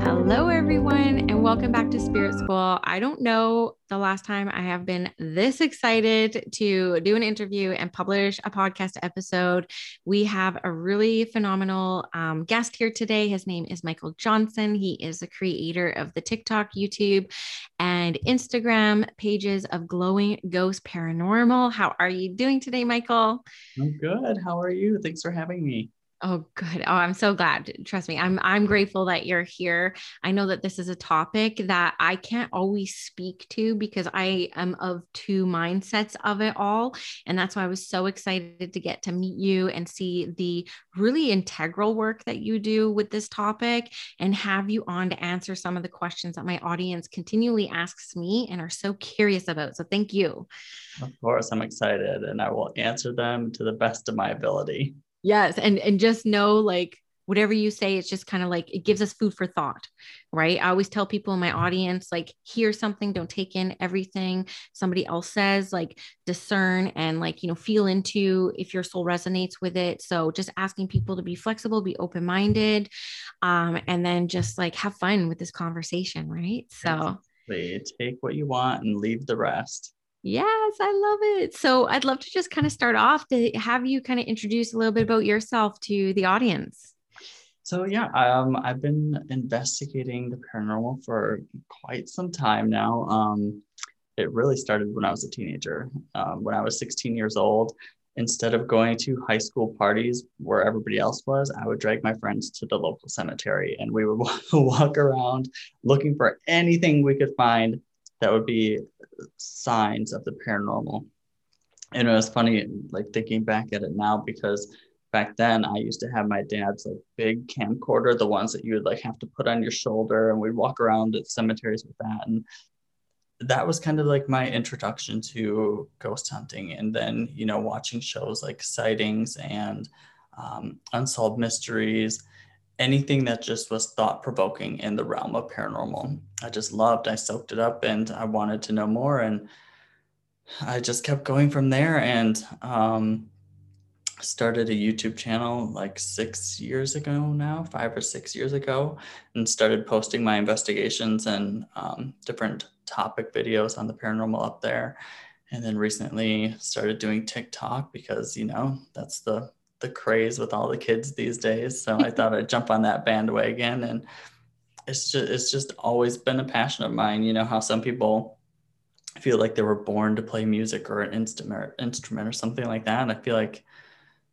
Hello, everyone, and welcome back to Spirit School. I don't know the last time I have been this excited to do an interview and publish a podcast episode. We have a really phenomenal guest here today. His name is Michael Johnson. He is the creator of the TikTok, YouTube, and Instagram pages of Glowing Ghost Paranormal. How are you doing today, Michael? I'm good. How are you? Thanks for having me. Oh, good. Oh, I'm so glad. Trust me. I'm grateful that you're here. I know that this is a topic that I can't always speak to because I am of two mindsets of it all. And that's why I was so excited to get to meet you and see the really integral work that you do with this topic and have you on to answer some of the questions that my audience continually asks me and are so curious about. So thank you. Of course, I'm excited and I will answer them to the best of my ability. Yes. And just know, like, whatever you say, it's just kind of like, it gives us food for thought, right? I always tell people in my audience, like, hear something, don't take in everything somebody else says, like, discern and, like, you know, feel into if your soul resonates with it. So just asking people to be flexible, be open-minded, and then just like have fun with this conversation, right? So exactly. Take what you want and leave the rest. Yes, I love it. So I'd love to just kind of start off to have you kind of introduce a little bit about yourself to the audience. So yeah, I've been investigating the paranormal for quite some time now. It really started when I was a teenager. When I was 16 years old, instead of going to high school parties where everybody else was, I would drag my friends to the local cemetery and we would walk around looking for anything we could find that would be signs of the paranormal. And it was funny, like, thinking back at it now, because back then I used to have my dad's, like, big camcorder, the ones that you would, like, have to put on your shoulder, and we'd walk around at cemeteries with that. And that was kind of like my introduction to ghost hunting. And then, you know, watching shows like Sightings and Unsolved Mysteries, anything that just was thought-provoking in the realm of paranormal. I just loved, I soaked it up and I wanted to know more. And I just kept going from there and started a YouTube channel like 6 years ago now, 5 or 6 years ago, and started posting my investigations and different topic videos on the paranormal up there. And then recently started doing TikTok because, you know, that's the craze with all the kids these days. So I thought I'd jump on that bandwagon. And it's just always been a passion of mine. You know how some people feel like they were born to play music or an instrument or something like that. And I feel like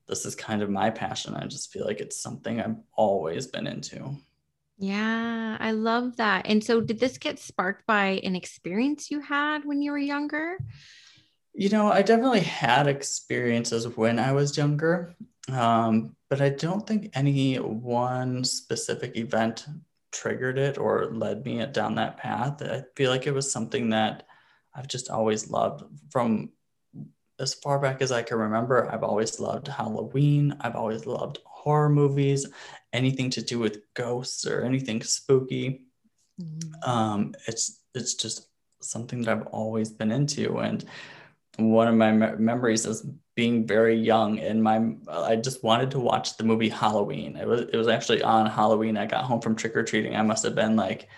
this is kind of my passion. I just feel like it's something I've always been into. Yeah, I love that. And so did this get sparked by an experience you had when you were younger? You know, I definitely had experiences when I was younger, but I don't think any one specific event triggered it or led me down that path. I feel like it was something that I've just always loved. From as far back as I can remember, I've always loved Halloween. I've always loved horror movies, anything to do with ghosts or anything spooky. Mm-hmm. It's just something that I've always been into. And one of my memories is being very young, and I just wanted to watch the movie Halloween. It was actually on Halloween. I got home from trick-or-treating. I must have been like,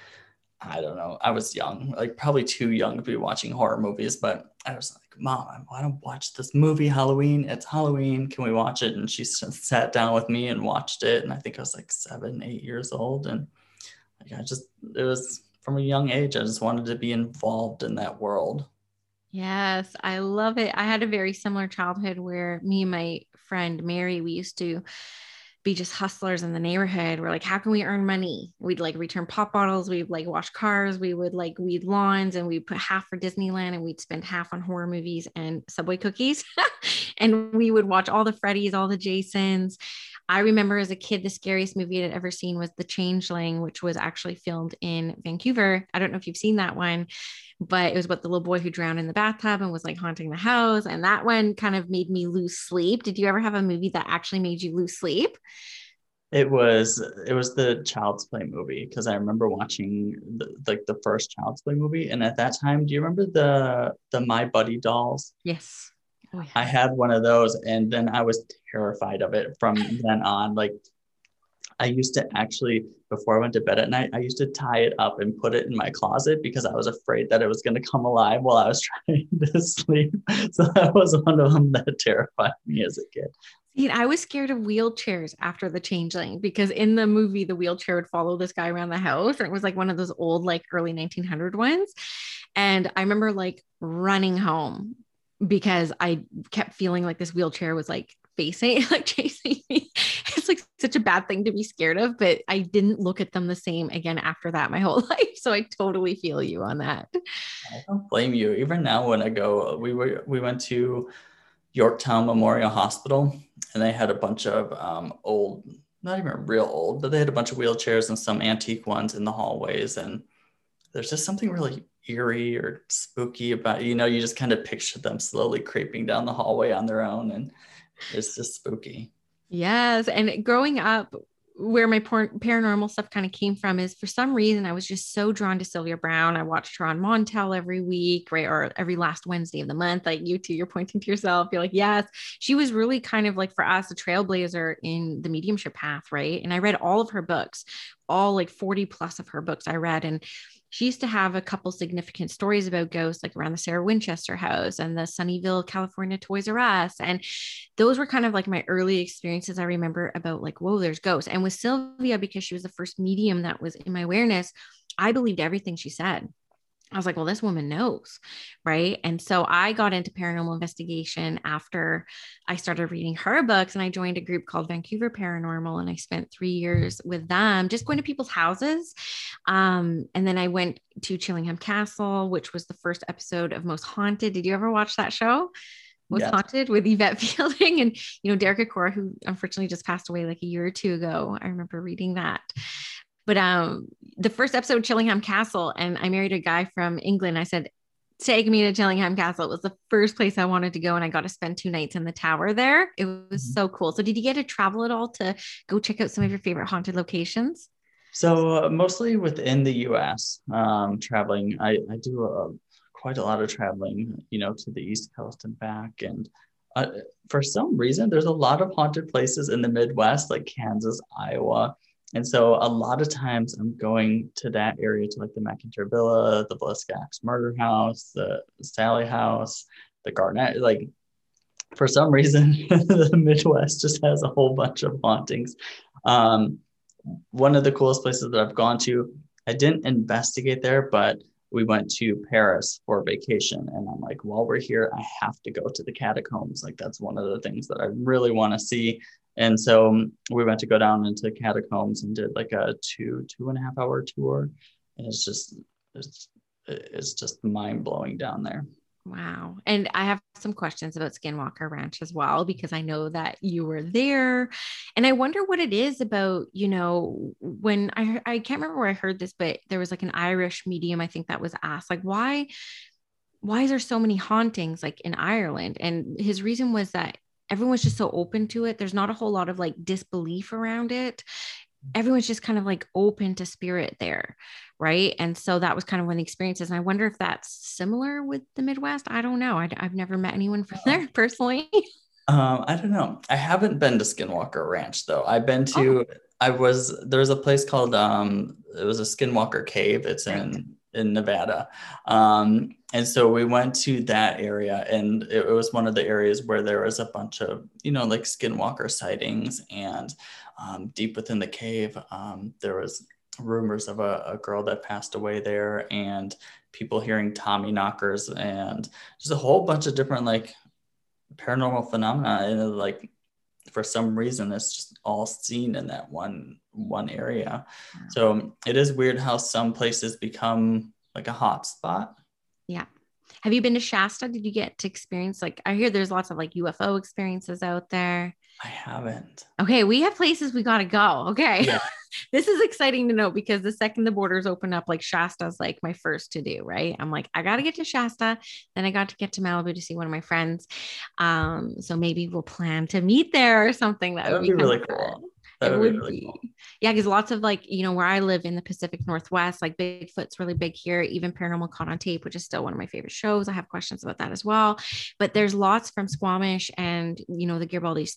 I don't know, I was young, like probably too young to be watching horror movies, but I was like, Mom, I want to watch this movie Halloween. It's Halloween. Can we watch it? And she sat down with me and watched it. And I think I was like 7, 8 years old. And it was from a young age. I just wanted to be involved in that world. Yes, I love it. I had a very similar childhood where me and my friend Mary, we used to be just hustlers in the neighborhood. We're like, how can we earn money? We'd like return pop bottles. We'd like wash cars. We would like weed lawns, and we'd put half for Disneyland, and we'd spend half on horror movies and Subway cookies. And we would watch all the Freddy's, all the Jasons. I remember as a kid, the scariest movie I'd ever seen was The Changeling, which was actually filmed in Vancouver. I don't know if you've seen that one, but it was about the little boy who drowned in the bathtub and was like haunting the house. And that one kind of made me lose sleep. Did you ever have a movie that actually made you lose sleep? It was the Child's Play movie, because I remember watching the first Child's Play movie. And at that time, do you remember the My Buddy dolls? Yes. Oh, yes. I had one of those, and then I was terrified of it from then on. Like, I used to actually, before I went to bed at night, I used to tie it up and put it in my closet because I was afraid that it was going to come alive while I was trying to sleep. So that was one of them that terrified me as a kid. I was scared of wheelchairs after The Changeling, because in the movie, the wheelchair would follow this guy around the house. And it was like one of those old, like early 1900 ones. And I remember like running home because I kept feeling like this wheelchair was like facing, like chasing me. It's like such a bad thing to be scared of, but I didn't look at them the same again after that my whole life. So I totally feel you on that. I don't blame you. Even now, when I go, we went to Yorktown Memorial Hospital, and they had a bunch of old, not even real old, but they had a bunch of wheelchairs and some antique ones in the hallways. And there's just something really eerie or spooky about, you just kind of picture them slowly creeping down the hallway on their own. And it's just spooky. Yes. And growing up, where my paranormal stuff kind of came from is, for some reason, I was just so drawn to Sylvia Browne. I watched her on Montel every week, right? Or every last Wednesday of the month. Like you too, you're pointing to yourself. You're like, yes, she was really kind of like, for us, a trailblazer in the mediumship path. Right. And I read all of her books, all like 40 plus of her books I read. And she used to have a couple significant stories about ghosts, like around the Sarah Winchester house and the Sunnyvale, California Toys R Us. And those were kind of like my early experiences I remember about like, whoa, there's ghosts. And with Sylvia, because she was the first medium that was in my awareness, I believed everything she said. I was like, well, this woman knows, right? And so I got into paranormal investigation after I started reading her books, and I joined a group called Vancouver Paranormal, and I spent 3 years with them, just going to people's houses. And then I went to Chillingham Castle, which was the first episode of Most Haunted. Did you ever watch that show? Most Haunted with Yvette Fielding and, Derek Akora, who unfortunately just passed away like a year or two ago. I remember reading that. But the first episode of Chillingham Castle, and I married a guy from England. I said, take me to Chillingham Castle. It was the first place I wanted to go. And I got to spend 2 nights in the tower there. It was so cool. So did you get to travel at all to go check out some of your favorite haunted locations? So mostly within the U.S. Traveling. I do quite a lot of traveling, to the East Coast and back. And for some reason, there's a lot of haunted places in the Midwest, like Kansas, Iowa. And so a lot of times I'm going to that area, to like the McIntyre Villa, the Villisca Axe Murder House, the Sally House, the Garnett. Like, for some reason, the Midwest just has a whole bunch of hauntings. One of the coolest places that I've gone to, I didn't investigate there, but we went to Paris for vacation. And I'm like, while we're here, I have to go to the catacombs. Like, that's one of the things that I really want to see. And so we went to go down into catacombs and did like a 2.5 hour tour. And it's just mind blowing down there. Wow. And I have some questions about Skinwalker Ranch as well, because I know that you were there, and I wonder what it is about, when I can't remember where I heard this, but there was like an Irish medium, I think, that was asked, like, why is there so many hauntings like in Ireland? And his reason was that everyone's just so open to it. There's not a whole lot of like disbelief around it. Everyone's just kind of like open to spirit there. Right. And so that was kind of one of the experiences. And I wonder if that's similar with the Midwest. I don't know. I've never met anyone from there personally. I don't know. I haven't been to Skinwalker Ranch though. I've been to, there's a place called, it was a Skinwalker Cave. It's in Nevada. And so we went to that area, and it was one of the areas where there was a bunch of, like skinwalker sightings, and deep within the cave, there was rumors of a girl that passed away there, and people hearing Tommy knockers, and just a whole bunch of different like paranormal phenomena. And like, for some reason, it's just all seen in that one area. Wow. So it is weird how some places become like a hot spot. Yeah. Have you been to Shasta? Did you get to experience, like, I hear there's lots of like UFO experiences out there. I haven't. Okay. We have places we got to go. Okay. Yeah. This is exciting to know, because the second the borders open up, like Shasta's like my first to do, right? I'm like, I got to get to Shasta. Then I got to get to Malibu to see one of my friends. So maybe we'll plan to meet there or something. That would be really cool. It would be. Yeah, because lots of, like, you know, where I live in the Pacific Northwest, like Bigfoot's really big here, even Paranormal Caught on Tape, which is still one of my favorite shows. I have questions about that as well. But there's lots from Squamish and, you know, the Garibaldi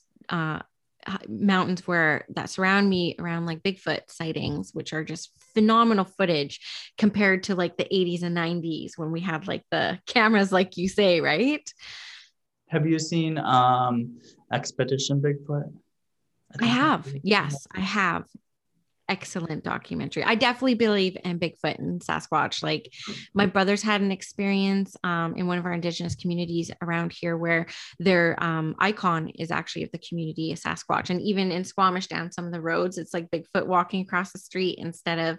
mountains where that surround me around like Bigfoot sightings, which are just phenomenal footage compared to like the 80s and 90s when we had like the cameras, like you say, right? Have you seen Expedition Bigfoot? I have. Yes, I have. Excellent documentary. I definitely believe in Bigfoot and Sasquatch. Like, my brother's had an experience in one of our Indigenous communities around here where their icon is actually of the community, a Sasquatch. And even in Squamish, down some of the roads, it's like Bigfoot walking across the street instead of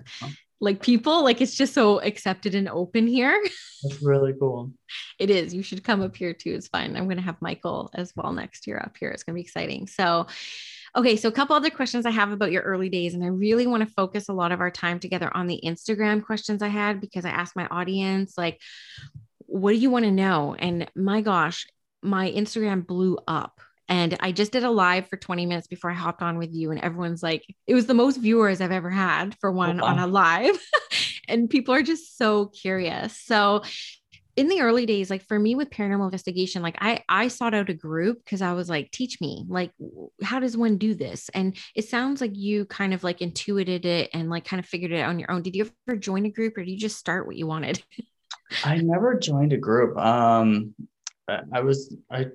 like people. Like, it's just so accepted and open here. That's really cool. It is. You should come up here too. It's fun. I'm going to have Michael as well next year up here. It's going to be exciting. So, okay, so a couple other questions I have about your early days, and I really want to focus a lot of our time together on the Instagram questions I had, because I asked my audience, like, what do you want to know? And my gosh, my Instagram blew up. And I just did a live for 20 minutes before I hopped on with you, and everyone's like, it was the most viewers I've ever had for one on a live. And people are just so curious. So in the early days, like for me with paranormal investigation, like I sought out a group because I was like, teach me, like, how does one do this? And it sounds like you kind of like intuited it and like kind of figured it out on your own. Did you ever join a group, or did you just start what you wanted? I never joined a group. I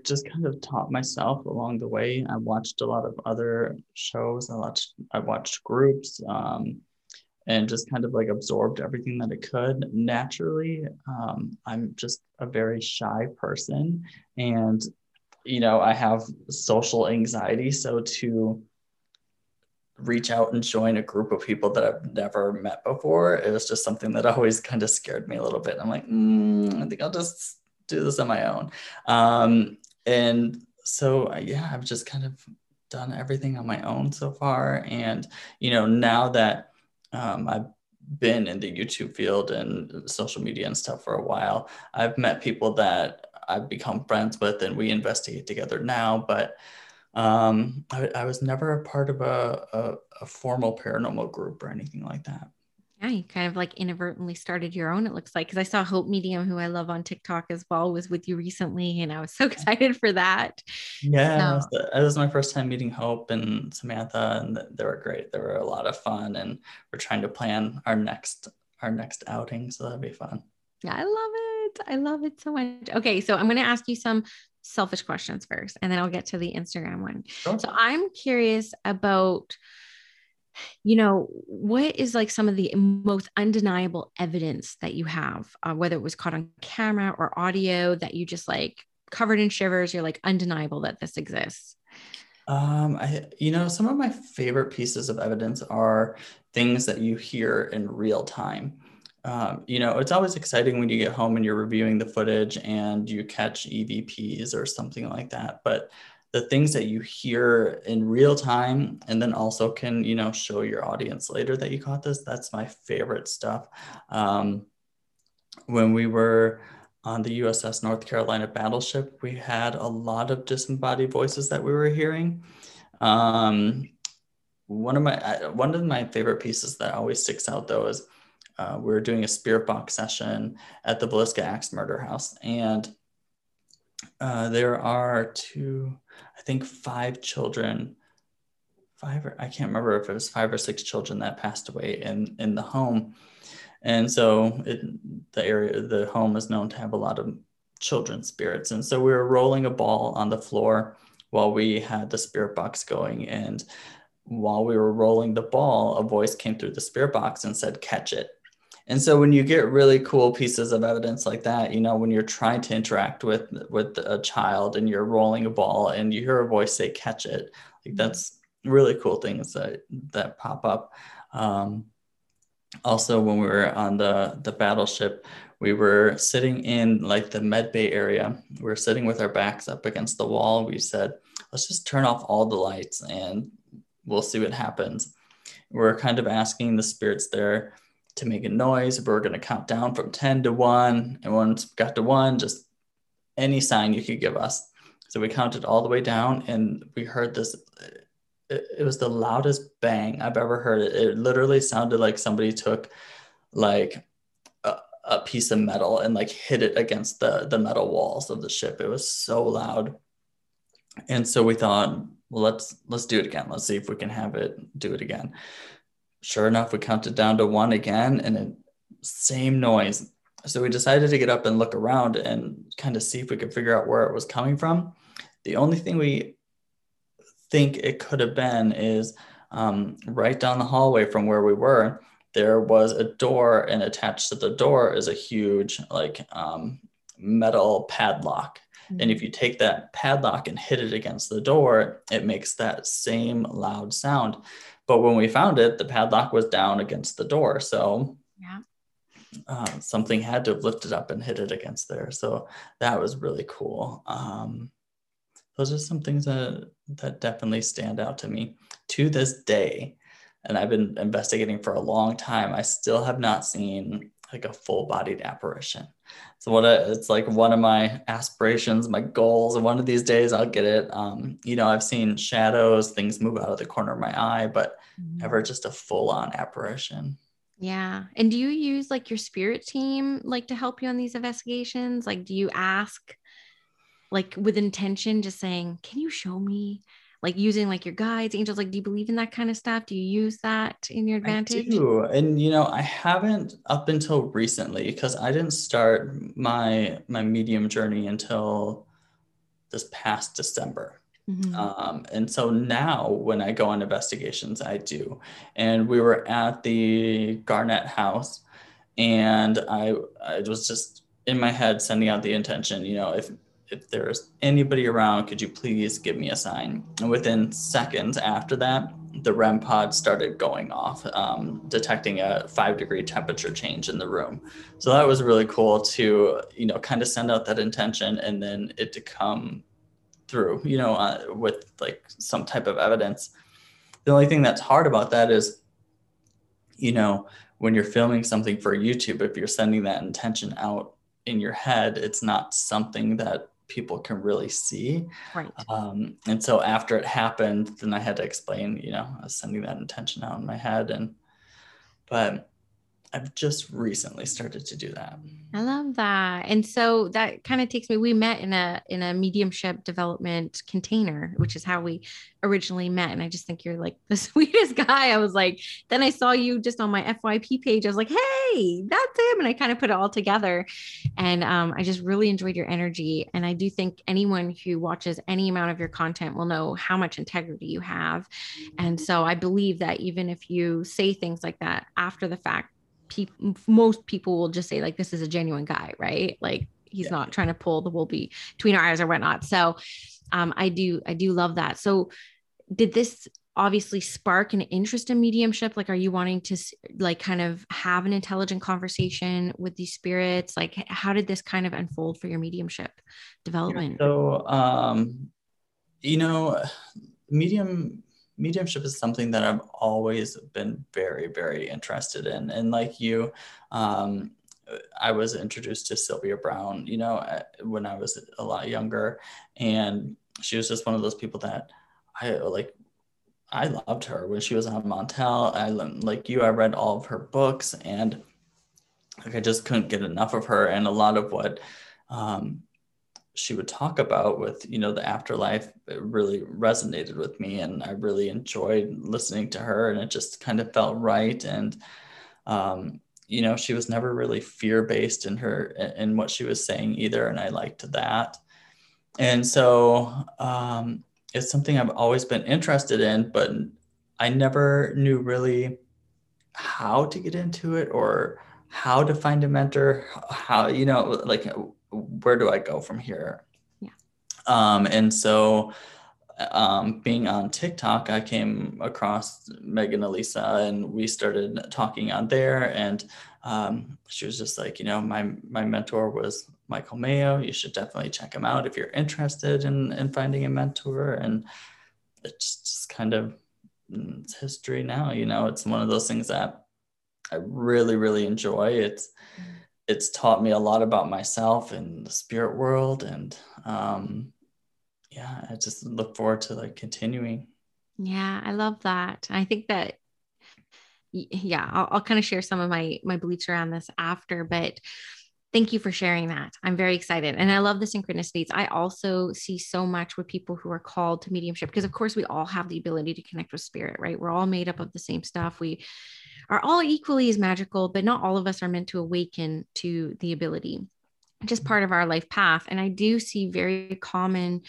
just kind of taught myself along the way. I watched a lot of other shows. I watched groups, and just kind of like absorbed everything that I could. Naturally, I'm just a very shy person, and, you know, I have social anxiety. So to reach out and join a group of people that I've never met before, it was just something that always kind of scared me a little bit. I'm like, I think I'll just do this on my own. And so, yeah, I've just kind of done everything on my own so far. And, you know, now that I've been in the YouTube field and social media and stuff for a while, I've met people that I've become friends with, and we investigate together now. But I was never a part of a formal paranormal group or anything like that. Yeah, you kind of like inadvertently started your own, it looks like, because I saw Hope Medium, who I love on TikTok as well, was with you recently, and I was so excited for that. Yeah, so it was my first time meeting Hope and Samantha, and they were great. They were a lot of fun, and we're trying to plan our next outing, so that'd be fun. Yeah, I love it. I love it so much. Okay, so I'm going to ask you some selfish questions first, and then I'll get to the Instagram one. Sure. So I'm curious about, you know, what is like some of the most undeniable evidence that you have, whether it was caught on camera or audio, that you just like covered in shivers, you're like, undeniable that this exists? You know, some of my favorite pieces of evidence are things that you hear in real time. You know, it's always exciting when you get home and you're reviewing the footage and you catch EVPs or something like that. But the things that you hear in real time, and then also can, you know, show your audience later that you caught this, that's my favorite stuff. When we were on the USS North Carolina battleship, we had a lot of disembodied voices that we were hearing. One of my favorite pieces that always sticks out, though, is we were doing a spirit box session at the Villisca Axe Murder House, and there are five or six children that passed away in the home. And so the home is known to have a lot of children's spirits. And so we were rolling a ball on the floor while we had the spirit box going. And while we were rolling the ball, a voice came through the spirit box and said, "Catch it." And so when you get really cool pieces of evidence like that, you know, when you're trying to interact with a child and you're rolling a ball and you hear a voice say, "Catch it," like, that's really cool things that pop up. Also, when we were on the battleship, we were sitting in like the med bay area. We were sitting with our backs up against the wall. We said, let's just turn off all the lights and we'll see what happens. We're kind of asking the spirits there to make a noise. We're going to count down from 10 to 1. And once we got to 1, just any sign you could give us. So we counted all the way down and we heard this. It was the loudest bang I've ever heard. It literally sounded like somebody took like a piece of metal and like hit it against the metal walls of the ship. It was so loud. And so we thought, well, let's do it again. Let's see if we can have it do it again. Sure enough, we counted down to 1 again and it, same noise. So we decided to get up and look around and kind of see if we could figure out where it was coming from. The only thing we think it could have been is right down the hallway from where we were, there was a door, and attached to the door is a huge like metal padlock. Mm-hmm. And if you take that padlock and hit it against the door, it makes that same loud sound. But when we found it, the padlock was down against the door. So yeah, something had to have lifted up and hit it against there. So that was really cool. Those are some things that definitely stand out to me to this day. And I've been investigating for a long time. I still have not seen like a full-bodied apparition. So it's like one of my aspirations, my goals. One of these days I'll get it. I've seen shadows, things move out of the corner of my eye, but never just a full-on apparition. Yeah. And do you use like your spirit team like to help you on these investigations? Like, do you ask like with intention, just saying, can you show me? Like using like your guides, angels, like, do you believe in that kind of stuff? Do you use that in your advantage? I do. And, I haven't up until recently, because I didn't start my medium journey until this past December. Mm-hmm. And so now when I go on investigations, I do. And we were at the Garnett house and I was just in my head sending out the intention, if there's anybody around, could you please give me a sign? And within seconds after that, the REM pod started going off, detecting a 5-degree temperature change in the room. So that was really cool to, kind of send out that intention and then it to come through, with like some type of evidence. The only thing that's hard about that is, when you're filming something for YouTube, if you're sending that intention out in your head, it's not something that people can really see. Right. And so after it happened, then I had to explain, I was sending that intention out in my head. But I've just recently started to do that. I love that. And so that kind of takes me, we met in a mediumship development container, which is how we originally met. And I just think you're like the sweetest guy. I was like, then I saw you just on my FYP page. I was like, hey, that's him. And I kind of put it all together. And I just really enjoyed your energy. And I do think anyone who watches any amount of your content will know how much integrity you have. And so I believe that even if you say things like that after the fact, most people will just say like, this is a genuine guy, right? Like he's not trying to pull the wool between our eyes or whatnot. So I do love that. So did this obviously spark an interest in mediumship? Like, are you wanting to like kind of have an intelligent conversation with these spirits? Like how did this kind of unfold for your mediumship development? So, mediumship is something that I've always been very, very interested in. And like you, I was introduced to Sylvia Browne, when I was a lot younger. And she was just one of those people that I loved her when she was on Montel. I read all of her books and I just couldn't get enough of her. And a lot of what, she would talk about with, the afterlife, it really resonated with me and I really enjoyed listening to her and it just kind of felt right. And, she was never really fear-based in what she was saying either. And I liked that. And so it's something I've always been interested in, but I never knew really how to get into it or how to find a mentor, how, where do I go from here? Yeah. And so being on TikTok, I came across Megan Elisa, and we started talking on there. And she was just like, you know, my mentor was Michael Mayo. You should definitely check him out if you're interested in finding a mentor. And it's just kind of, it's history now. You know, it's one of those things that I really, really enjoy. It's taught me a lot about myself and the spirit world, and yeah, I just look forward to like continuing. Yeah, I love that. I think that, yeah, I'll kind of share some of my beliefs around this after, but thank you for sharing that. I'm very excited. And I love the synchronicities. I also see so much with people who are called to mediumship, because of course we all have the ability to connect with spirit, right? We're all made up of the same stuff. We are all equally as magical, but not all of us are meant to awaken to the ability, just part of our life path. And I do see very common,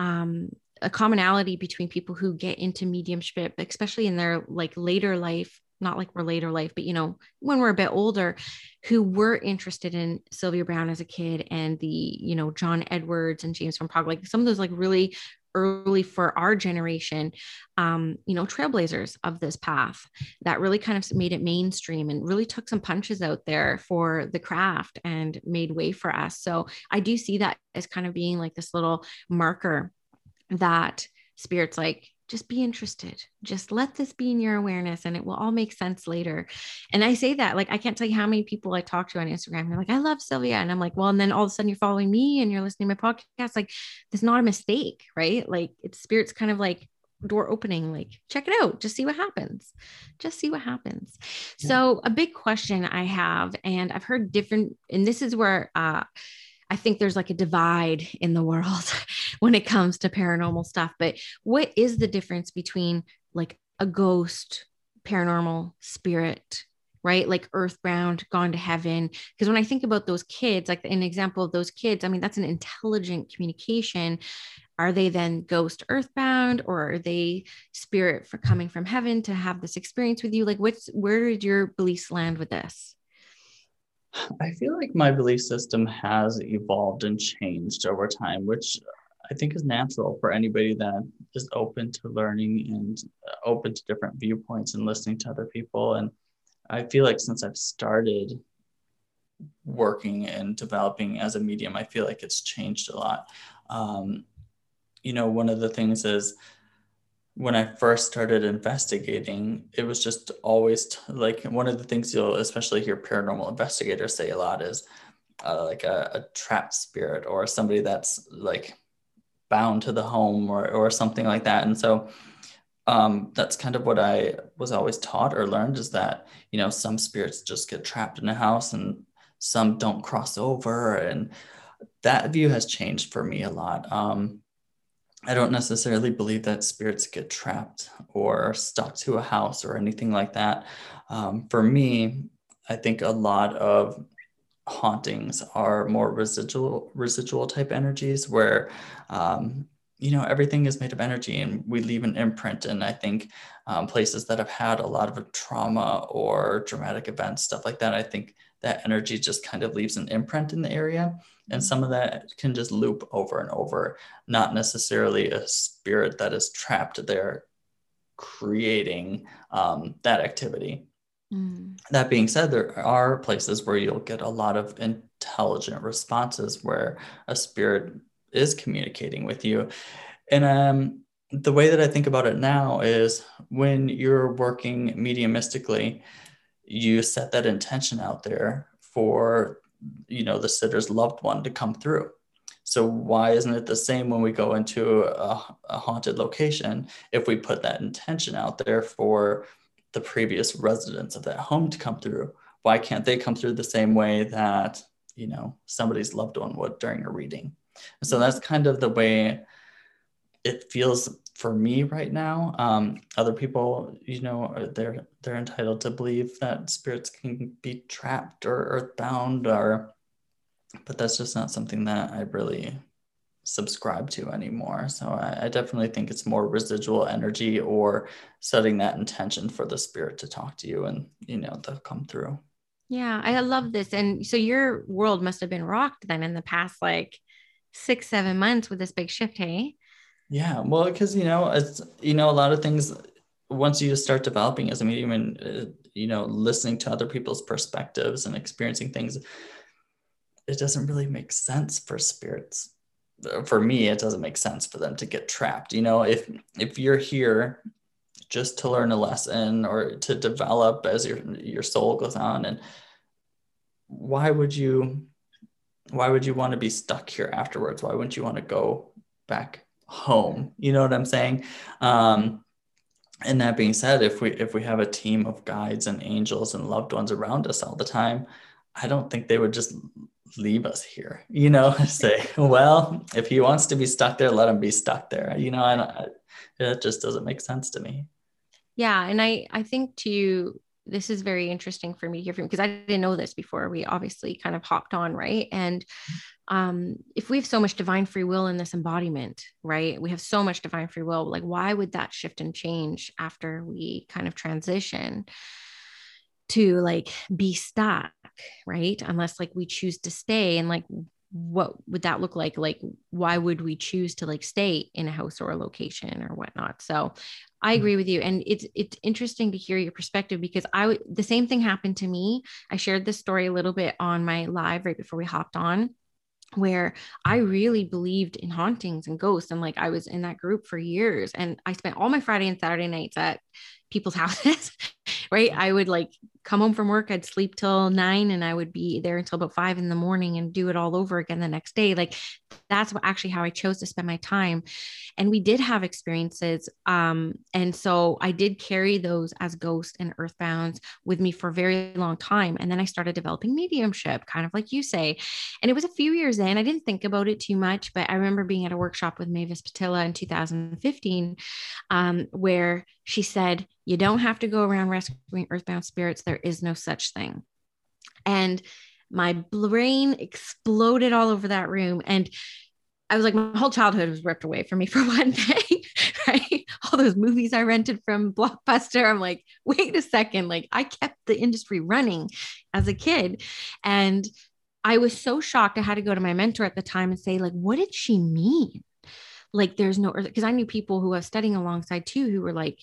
a commonality between people who get into mediumship, especially in their like later life, not like we're later life, but you know, when we're a bit older, who were interested in Sylvia Browne as a kid, and the, you know, John Edwards and James von Prague, like some of those like really early for our generation, you know, trailblazers of this path that really kind of made it mainstream and really took some punches out there for the craft and made way for us. So I do see that as kind of being like this little marker that spirit's like, just be interested, just let this be in your awareness, and it will all make sense later. And I say that, like, I can't tell you how many people I talk to on Instagram. They're like, I love Sylvia. And I'm like, well, and then all of a sudden you're following me and you're listening to my podcast. Like, that's not a mistake, right? Like, it's spirit's kind of like door opening, like, check it out, just see what happens. Just see what happens. Yeah. So a big question I have, and I've heard different, and this is where, I think there's like a divide in the world when it comes to paranormal stuff, but what is the difference between like a ghost, paranormal, spirit, right? Like earthbound, gone to heaven? Because when I think about those kids, like an example of those kids, I mean, that's an intelligent communication. Are they then ghost earthbound, or are they spirit for coming from heaven to have this experience with you? Like where did your beliefs land with this? I feel like my belief system has evolved and changed over time, which I think is natural for anybody that is open to learning and open to different viewpoints and listening to other people. And I feel like since I've started working and developing as a medium, I feel like it's changed a lot. You know, one of the things is, when I first started investigating, it was just always like one of the things you'll especially hear paranormal investigators say a lot is like a trapped spirit, or somebody that's like bound to the home, or something like that. And so that's kind of what I was always taught or learned, is that, you know, some spirits just get trapped in a house and some don't cross over. And that view has changed for me a lot. I don't necessarily believe that spirits get trapped or stuck to a house or anything like that. For me, I think a lot of hauntings are more residual type energies where, you know, everything is made of energy and we leave an imprint. And I think places that have had a lot of trauma or dramatic events, stuff like that, I think that energy just kind of leaves an imprint in the area. And some of that can just loop over and over, not necessarily a spirit that is trapped there creating that activity. Mm. That being said, there are places where you'll get a lot of intelligent responses where a spirit is communicating with you. And the way that I think about it now is, when you're working mediumistically, you set that intention out there for, you know, the sitter's loved one to come through. So why isn't it the same when we go into a haunted location, if we put that intention out there for the previous residents of that home to come through? Why can't they come through the same way that, you know, somebody's loved one would during a reading? And so that's kind of the way it feels for me right now. Other people, you know, they're entitled to believe that spirits can be trapped or earthbound, or, but that's just not something that I really subscribe to anymore. So I definitely think it's more residual energy, or setting that intention for the spirit to talk to you, and, you know, they'll come through. Yeah, I love this. And so your world must have been rocked then in the past like 6-7 months with this big shift, hey? Yeah, well, because, you know, it's, you know, a lot of things, once you start developing as a medium and, you know, listening to other people's perspectives and experiencing things, it doesn't really make sense for spirits. For me, it doesn't make sense for them to get trapped. You know, if you're here just to learn a lesson or to develop as your soul goes on, and why would you want to be stuck here afterwards? Why wouldn't you want to go back home? You know what I'm saying? And that being said, if we have a team of guides and angels and loved ones around us all the time, I don't think they would just leave us here, you know, say, well, if he wants to be stuck there, let him be stuck there. You know, it just doesn't make sense to me. Yeah. And I think too, this is very interesting for me to hear from, because I didn't know this before we obviously kind of hopped on. Right. And if we have so much divine free will in this embodiment, right, we have so much divine free will, like why would that shift and change after we kind of transition to like be stuck, right? Unless like we choose to stay, and like, what would that look like? Like, why would we choose to like stay in a house or a location or whatnot? So I agree with you. And it's interesting to hear your perspective, because the same thing happened to me. I shared this story a little bit on my live right before we hopped on, where I really believed in hauntings and ghosts. And like, I was in that group for years, and I spent all my Friday and Saturday nights at people's houses, right? I would like come home from work, I'd sleep till 9, and I would be there until about 5 in the morning and do it all over again the next day. Like that's actually how I chose to spend my time. And we did have experiences. And so I did carry those as ghosts and earthbounds with me for a very long time. And then I started developing mediumship, kind of like you say, and it was a few years in, I didn't think about it too much, but I remember being at a workshop with Mavis Patilla in 2015, where she said, you don't have to go around rescuing earthbound spirits. There is no such thing. And my brain exploded all over that room. And I was like, my whole childhood was ripped away from me for one thing, right? All those movies I rented from Blockbuster. I'm like, wait a second. Like I kept the industry running as a kid. And I was so shocked. I had to go to my mentor at the time and say like, what did she mean? Like there's no, because I knew people who I was studying alongside too, who were like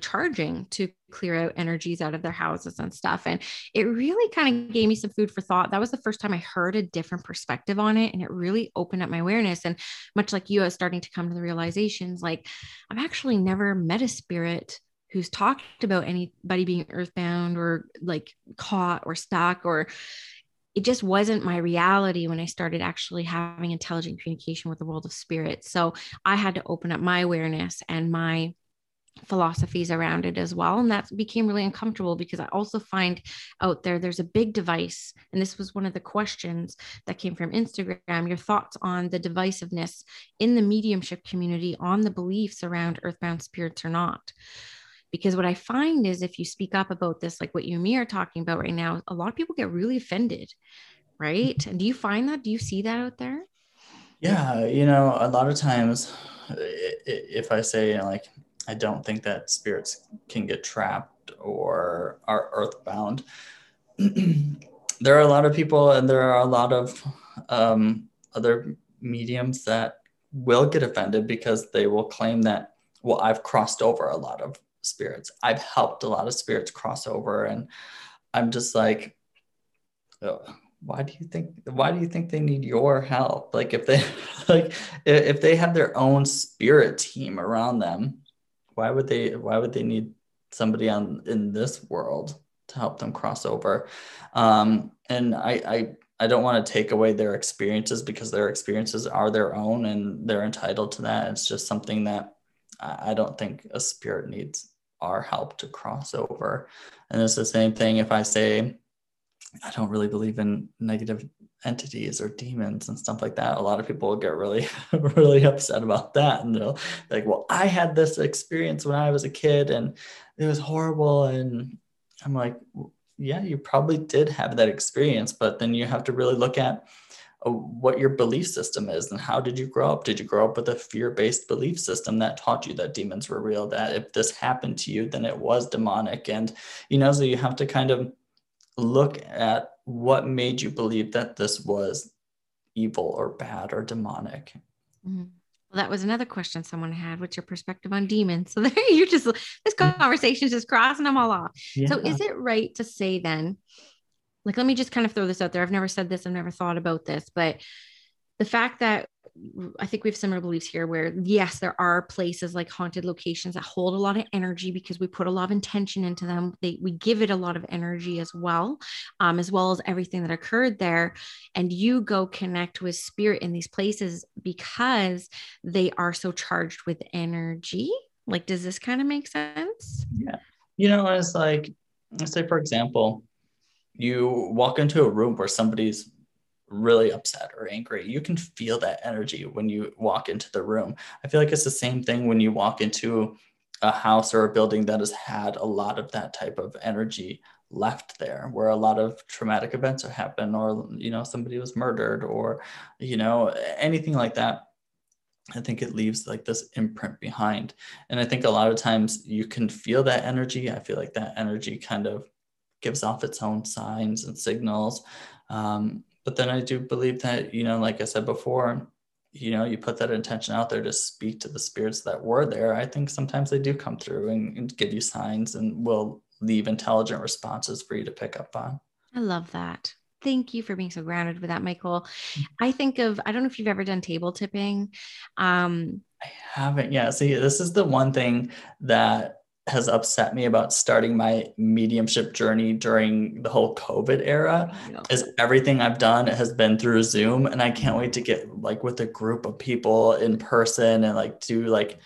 charging to clear out energies out of their houses and stuff. And it really kind of gave me some food for thought. That was the first time I heard a different perspective on it. And it really opened up my awareness. And much like you, I was starting to come to the realizations, like I've actually never met a spirit who's talked about anybody being earthbound or like caught or stuck, or it just wasn't my reality when I started actually having intelligent communication with the world of spirit. So I had to open up my awareness and my philosophies around it as well. And that became really uncomfortable, because I also find out there's a big device. And this was one of the questions that came from Instagram, your thoughts on the divisiveness in the mediumship community on the beliefs around earthbound spirits or not. Because what I find is if you speak up about this, like what you and me are talking about right now, a lot of people get really offended, right? And do you find that? Do you see that out there? Yeah. You know, a lot of times if I say, you know, like, I don't think that spirits can get trapped or are earthbound. There are a lot of people, and there are a lot of other mediums that will get offended, because they will claim that, well, I've crossed over a lot of spirits. I've helped a lot of spirits cross over. And I'm just like, oh, why do you think they need your help? Like if they have their own spirit team around them, why would they need somebody in this world to help them cross over? And I don't want to take away their experiences, because their experiences are their own and they're entitled to that. It's just something that I don't think a spirit needs our help to cross over. And it's the same thing if I say, I don't really believe in negative entities or demons and stuff like that. A lot of people will get really, really upset about that. And they'll be like, well, I had this experience when I was a kid and it was horrible. And I'm like, yeah, you probably did have that experience, but then you have to really look at what your belief system is and how did you grow up? Did you grow up with a fear-based belief system that taught you that demons were real, that if this happened to you, then it was demonic? And, you know, so you have to kind of look at what made you believe that this was evil or bad or demonic. Mm-hmm. Well, that was another question someone had. What's your perspective on demons? So there you just, this conversation is just crossing them all off. Yeah. So is it right to say then, like, let me just kind of throw this out there. I've never said this. I've never thought about this, but the fact that I think we have similar beliefs here where, yes, there are places like haunted locations that hold a lot of energy because we put a lot of intention into them. We give it a lot of energy as well as everything that occurred there. And you go connect with spirit in these places because they are so charged with energy. Like, does this kind of make sense? Yeah. You know, it's like, let's say, for example, you walk into a room where somebody's really upset or angry. You can feel that energy when you walk into the room. I feel like it's the same thing when you walk into a house or a building that has had a lot of that type of energy left there, where a lot of traumatic events are happening, or, you know, somebody was murdered, or, you know, anything like that. I think it leaves like this imprint behind. And I think a lot of times you can feel that energy. I feel like that energy kind of gives off its own signs and signals. But then I do believe that, you know, like I said before, you know, you put that intention out there to speak to the spirits that were there. I think sometimes they do come through and give you signs and will leave intelligent responses for you to pick up on. I love that. Thank you for being so grounded with that, Michael. I don't know if you've ever done table tipping. I haven't. Yeah. See, this is the one thing that has upset me about starting my mediumship journey during the whole COVID era is everything I've done has been through Zoom, and I can't wait to get like with a group of people in person and like do like,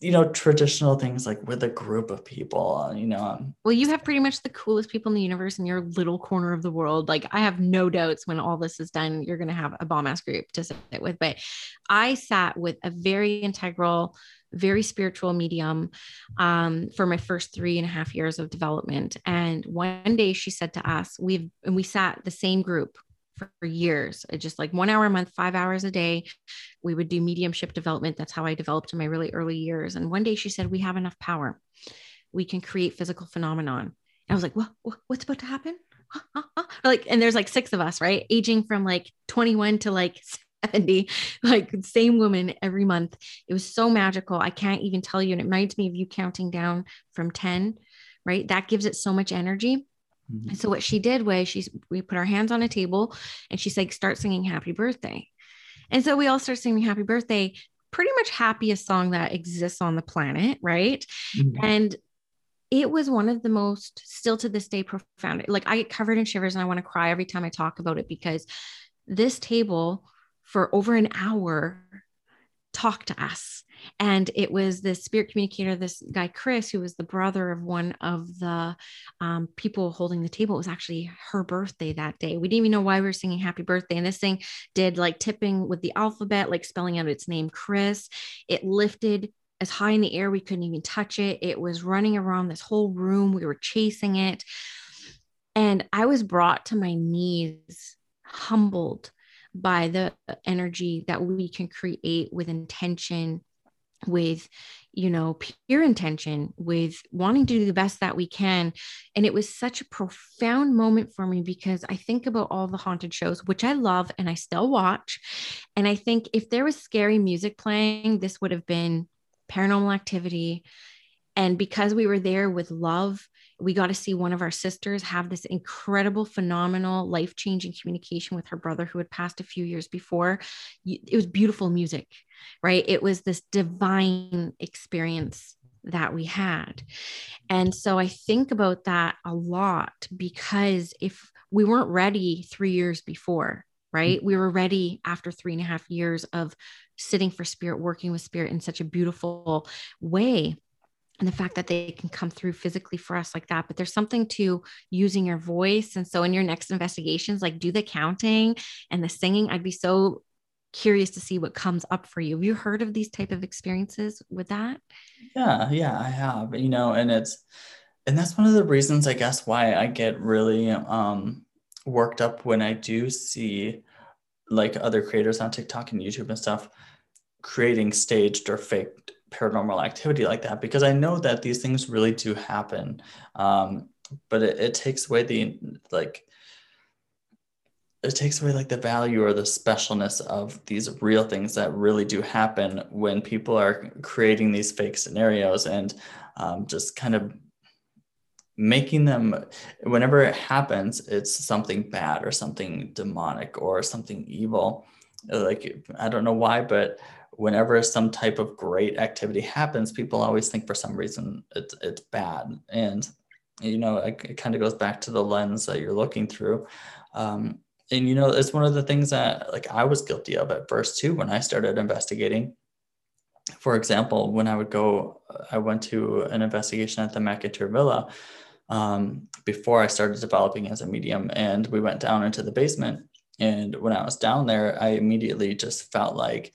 you know, traditional things like with a group of people, you know. Well, you have pretty much the coolest people in the universe in your little corner of the world. Like, I have no doubts when all this is done, you're going to have a bomb ass group to sit with. But I sat with a very integral, very spiritual medium for my first 3.5 years of development. And one day she said to us, we sat the same group for years, just like 1 hour a month, 5 hours a day. We would do mediumship development. That's how I developed in my really early years. And one day she said, we have enough power. We can create physical phenomenon. And I was like, what's about to happen? Like, and there's like six of us, right? Aging from like 21 to like 70, like same woman every month. It was so magical. I can't even tell you. And it reminds me of you counting down from 10, right? That gives it so much energy. Mm-hmm. And so what she did was we put our hands on a table and she's like, start singing happy birthday. And so we all start singing happy birthday, pretty much happiest song that exists on the planet. Right. Mm-hmm. And it was one of the most, still to this day, profound. Like, I get covered in shivers and I want to cry every time I talk about it, because this table for over an hour talked to us. And it was this spirit communicator, this guy, Chris, who was the brother of one of the people holding the table. It was actually her birthday that day. We didn't even know why we were singing happy birthday. And this thing did like tipping with the alphabet, like spelling out its name, Chris. It lifted as high in the air, we couldn't even touch it. It was running around this whole room. We were chasing it. And I was brought to my knees, humbled by the energy that we can create with intention, with, you know, pure intention, with wanting to do the best that we can. And it was such a profound moment for me, because I think about all the haunted shows, which I love and I still watch. And I think if there was scary music playing, this would have been Paranormal Activity. And because we were there with love, we got to see one of our sisters have this incredible, phenomenal, life-changing communication with her brother who had passed a few years before. It was beautiful music, right? It was this divine experience that we had. And so I think about that a lot, because if we weren't ready 3 years before, right? We were ready after 3.5 years of sitting for spirit, working with spirit in such a beautiful way. And the fact that they can come through physically for us like that, but there's something to using your voice. And so in your next investigations, like, do the counting and the singing. I'd be so curious to see what comes up for you. Have you heard of these type of experiences with that? Yeah, I have, you know, and that's one of the reasons, I guess, why I get really worked up when I do see like other creators on TikTok and YouTube and stuff creating staged or faked paranormal activity like that, because I know that these things really do happen, but it takes away the like it takes away like the value or the specialness of these real things that really do happen when people are creating these fake scenarios and just kind of making them, whenever it happens, it's something bad or something demonic or something evil. Like, I don't know why, but whenever some type of great activity happens, people always think for some reason it's bad. And, you know, it kind of goes back to the lens that you're looking through. And, you know, it's one of the things that, like, I was guilty of at first too, when I started investigating. For example, when I went to an investigation at the McIntyre Villa before I started developing as a medium, and we went down into the basement. And when I was down there, I immediately just felt like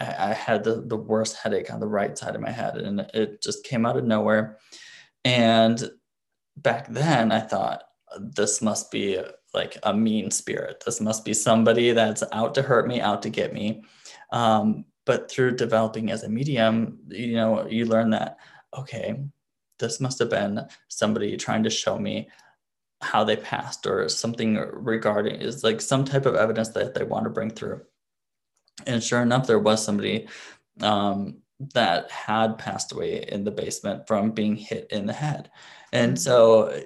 I had the worst headache on the right side of my head, and it just came out of nowhere. And back then I thought, this must be like a mean spirit. This must be somebody that's out to hurt me, out to get me. But through developing as a medium, you know, you learn that, okay, this must have been somebody trying to show me how they passed, or something regarding, is like some type of evidence that they want to bring through. And sure enough, there was somebody that had passed away in the basement from being hit in the head. And so,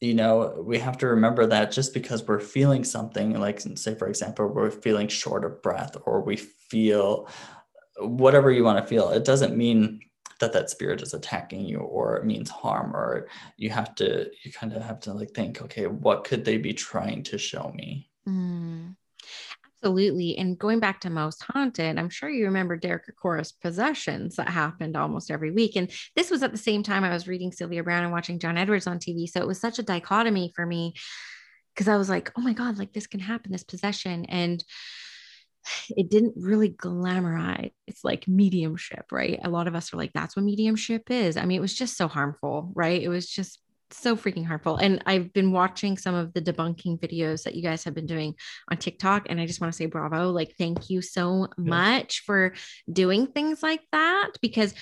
you know, we have to remember that just because we're feeling something, like, say, for example, we're feeling short of breath, or we feel whatever you want to feel, it doesn't mean that spirit is attacking you, or it means harm, or you kind of have to like think, okay, what could they be trying to show me? Absolutely. And going back to Most Haunted, I'm sure you remember Derek Akora's possessions that happened almost every week. And this was at the same time I was reading Sylvia Browne and watching John Edwards on TV. So it was such a dichotomy for me, because I was like, oh my God, like this can happen, this possession. And it didn't really glamorize. It's like mediumship, right? A lot of us are like, that's what mediumship is. I mean, it was just so harmful, right? It was just so freaking harmful. And I've been watching some of the debunking videos that you guys have been doing on TikTok. And I just want to say, bravo. Like, thank you so much for doing things like that, because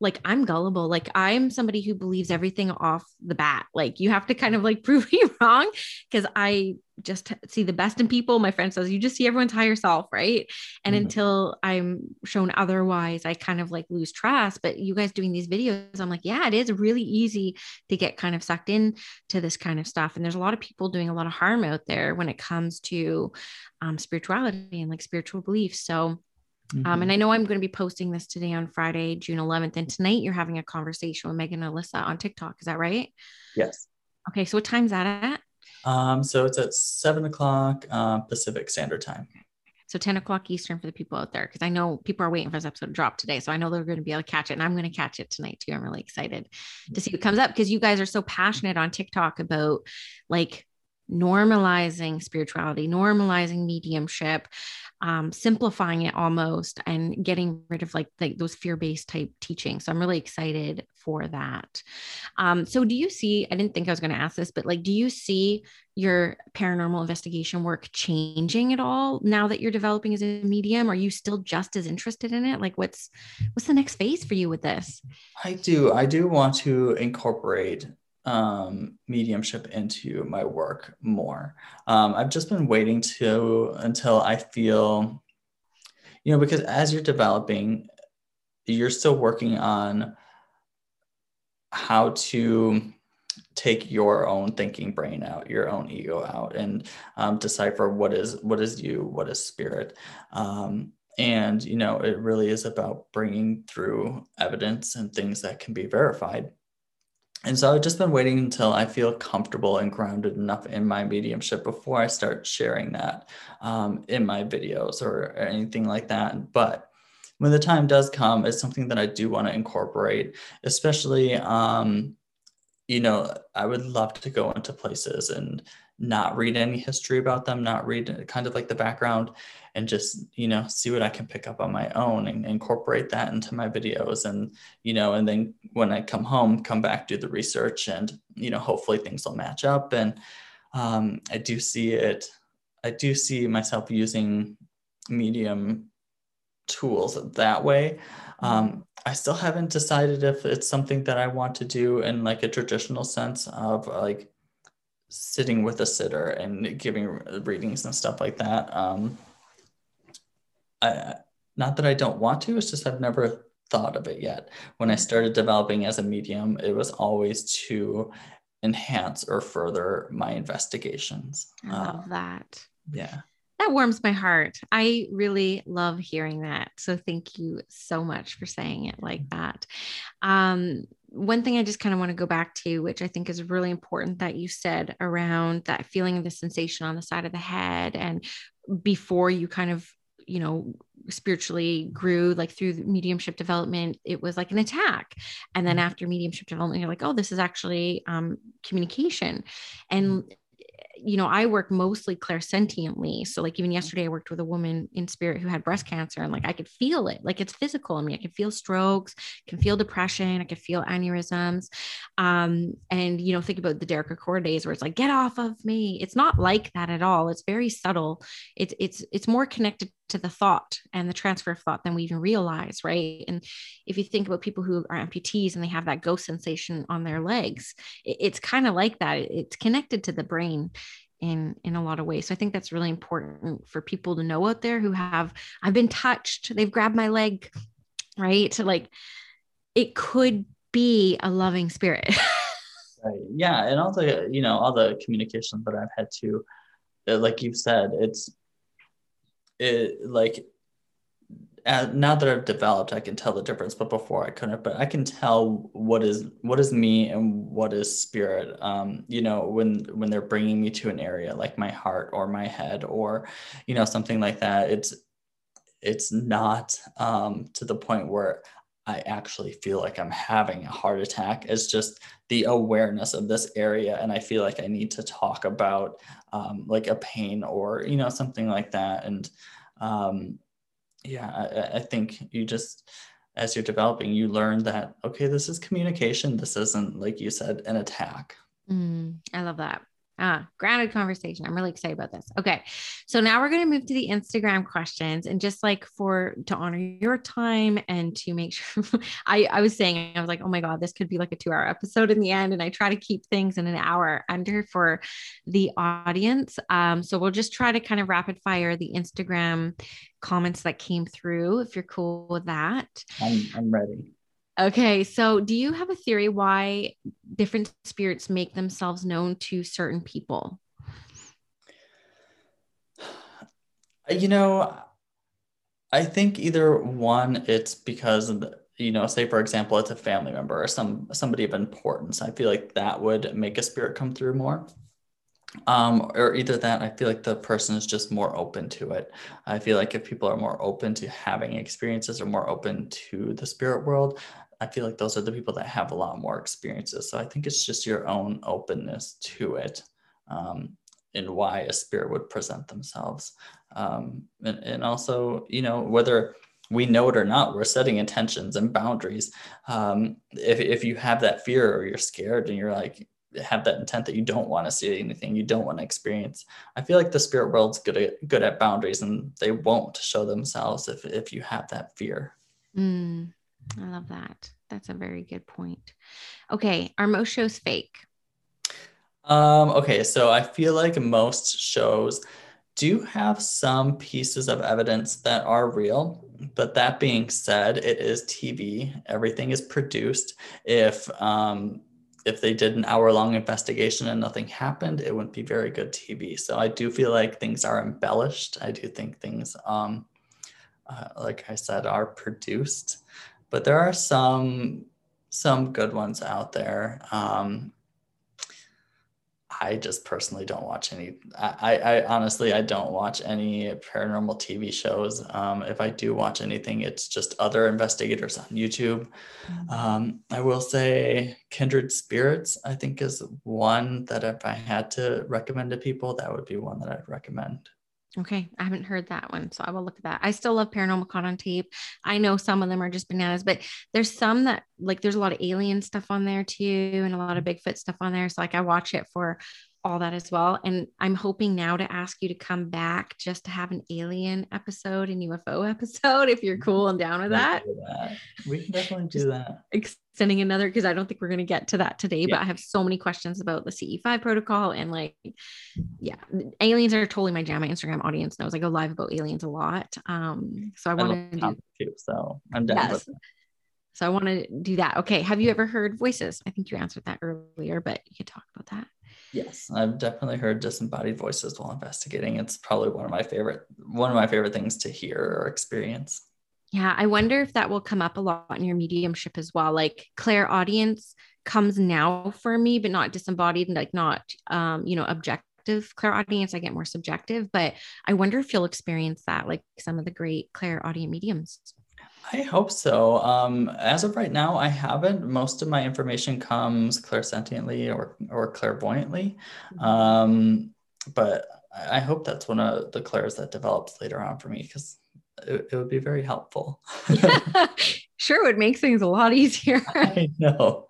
like, I'm gullible. Like, I'm somebody who believes everything off the bat. Like, you have to kind of like prove me wrong, because I just see the best in people. My friend says, you just see everyone's higher self. Right. And until I'm shown otherwise, I kind of like lose trust. But you guys doing these videos, I'm like, yeah, it is really easy to get kind of sucked in to this kind of stuff. And there's a lot of people doing a lot of harm out there when it comes to spirituality and like spiritual beliefs. So and I know I'm going to be posting this today on Friday, June 11th. And tonight you're having a conversation with Megan Elisa on TikTok. Is that right? Yes. Okay. So what time's that at? So it's at 7:00 Pacific Standard Time. So 10 o'clock Eastern for the people out there. Cause I know people are waiting for this episode to drop today. So I know they're going to be able to catch it, and I'm going to catch it tonight too. I'm really excited to see what comes up, because you guys are so passionate on TikTok about like normalizing spirituality, normalizing mediumship, simplifying it almost, and getting rid of like those fear-based type teaching. So I'm really excited for that. So do you see, I didn't think I was going to ask this, but like, do you see your paranormal investigation work changing at all now that you're developing as a medium? Are you still just as interested in it? Like what's the next phase for you with this? I do want to incorporate mediumship into my work more. I've just been waiting until I feel, you know, because as you're developing, you're still working on how to take your own thinking brain out, your own ego out, and decipher what is you, what is spirit. And, you know, it really is about bringing through evidence and things that can be verified. And so I've just been waiting until I feel comfortable and grounded enough in my mediumship before I start sharing that in my videos or anything like that. But when the time does come, it's something that I do want to incorporate, especially, you know, I would love to go into places and not read any history about them, not read kind of like the background, and just, you know, see what I can pick up on my own and incorporate that into my videos. And, you know, and then when I come home, come back, do the research, and, you know, hopefully things will match up. And I do see myself using medium tools that way. I still haven't decided if it's something that I want to do in like a traditional sense of like sitting with a sitter and giving readings and stuff like that. Not that I don't want to, it's just I've never thought of it yet. When I started developing as a medium, it was always to enhance or further my investigations. I love that. Yeah. That warms my heart. I really love hearing that. So thank you so much for saying it like that. One thing I just kind of want to go back to, which I think is really important that you said around that feeling of the sensation on the side of the head, and before you kind of, you know, spiritually grew, like through mediumship development, it was like an attack. And then after mediumship development, you're like, oh, this is actually communication. And, you know, I work mostly clairsentiently. So like even yesterday I worked with a woman in spirit who had breast cancer, and like, I could feel it, like it's physical. I mean, I can feel strokes, can feel depression. I can feel aneurysms. And, you know, think about the Derek Akora days where it's like, get off of me. It's not like that at all. It's very subtle. It's more connected to the thought and the transfer of thought than we even realize. Right. And if you think about people who are amputees and they have that ghost sensation on their legs, it's kind of like that. It's connected to the brain in a lot of ways. So I think that's really important for people to know out there who have, I've been touched, they've grabbed my leg, right? So like, it could be a loving spirit. Right. Yeah. And all the, you know, all the communication that I've had to, like you've said, now that I've developed, I can tell the difference, but before I couldn't. But I can tell what is me and what is spirit. You know, when they're bringing me to an area like my heart or my head or, you know, something like that, it's not to the point where I actually feel like I'm having a heart attack. It's just the awareness of this area. And I feel like I need to talk about like a pain or, you know, something like that. And yeah, I think you just, as you're developing, you learn that, okay, this is communication. This isn't, like you said, an attack. I love that. Grounded conversation. I'm really excited about this. Okay. So now we're going to move to the Instagram questions, and just like to honor your time and to make sure I was saying, I was like, oh my God, this could be like a 2-hour episode in the end. And I try to keep things in an hour under for the audience. So we'll just try to kind of rapid fire the Instagram comments that came through, if you're cool with that. I'm ready. Okay. So do you have a theory why different spirits make themselves known to certain people? You know, I think either one, it's because, you know, say for example, it's a family member or somebody of importance. I feel like that would make a spirit come through more. Or either that, I feel like the person is just more open to it. I feel like if people are more open to having experiences or more open to the spirit world, I feel like those are the people that have a lot more experiences. So I think it's just your own openness to it, and why a spirit would present themselves. And also, you know, whether we know it or not, we're setting intentions and boundaries. If you have that fear or you're scared and you're like, have that intent that you don't want to see anything, you don't want to experience, I feel like the spirit world's good at boundaries, and they won't show themselves if you have that fear. I love that. That's a very good point. Okay. Are most shows fake? Okay. So I feel like most shows do have some pieces of evidence that are real, but that being said, it is TV. Everything is produced. If they did an hour-long investigation and nothing happened, it wouldn't be very good TV. So I do feel like things are embellished. I do think things, like I said, are produced, but there are some good ones out there. I just personally don't watch any. I honestly, I don't watch any paranormal TV shows. If I do watch anything, it's just other investigators on YouTube. I will say Kindred Spirits, I think, is one that if I had to recommend to people, that would be one that I'd recommend. Okay. I haven't heard that one, so I will look at that. I still love Paranormal Caught on Tape. I know some of them are just bananas, but there's some that, like, there's a lot of alien stuff on there too, and a lot of Bigfoot stuff on there. So like I watch it for all that as well. And I'm hoping now to ask you to come back just to have an alien episode and UFO episode, if you're cool and down with that. We can definitely do that. Extending another, because I don't think we're going to get to that today, but I have so many questions about the CE5 protocol and like, aliens are totally my jam. My Instagram audience knows I go live about aliens a lot. So I want to do too, so I'm done with that. So I want to do that. Okay. Have you ever heard voices? I think you answered that earlier, but you could talk about that. Yes, I've definitely heard disembodied voices while investigating. It's probably one of my favorite things to hear or experience. Yeah. I wonder if that will come up a lot in your mediumship as well. Like clairaudience comes now for me, but not disembodied and like not, objective clairaudience. I get more subjective, but I wonder if you'll experience that, like some of the great clairaudient mediums. I hope so. As of right now, I haven't. Most of my information comes clairsentiently or clairvoyantly. But I hope that's one of the clairs that develops later on for me, because it would be very helpful. Sure would make things a lot easier. I know.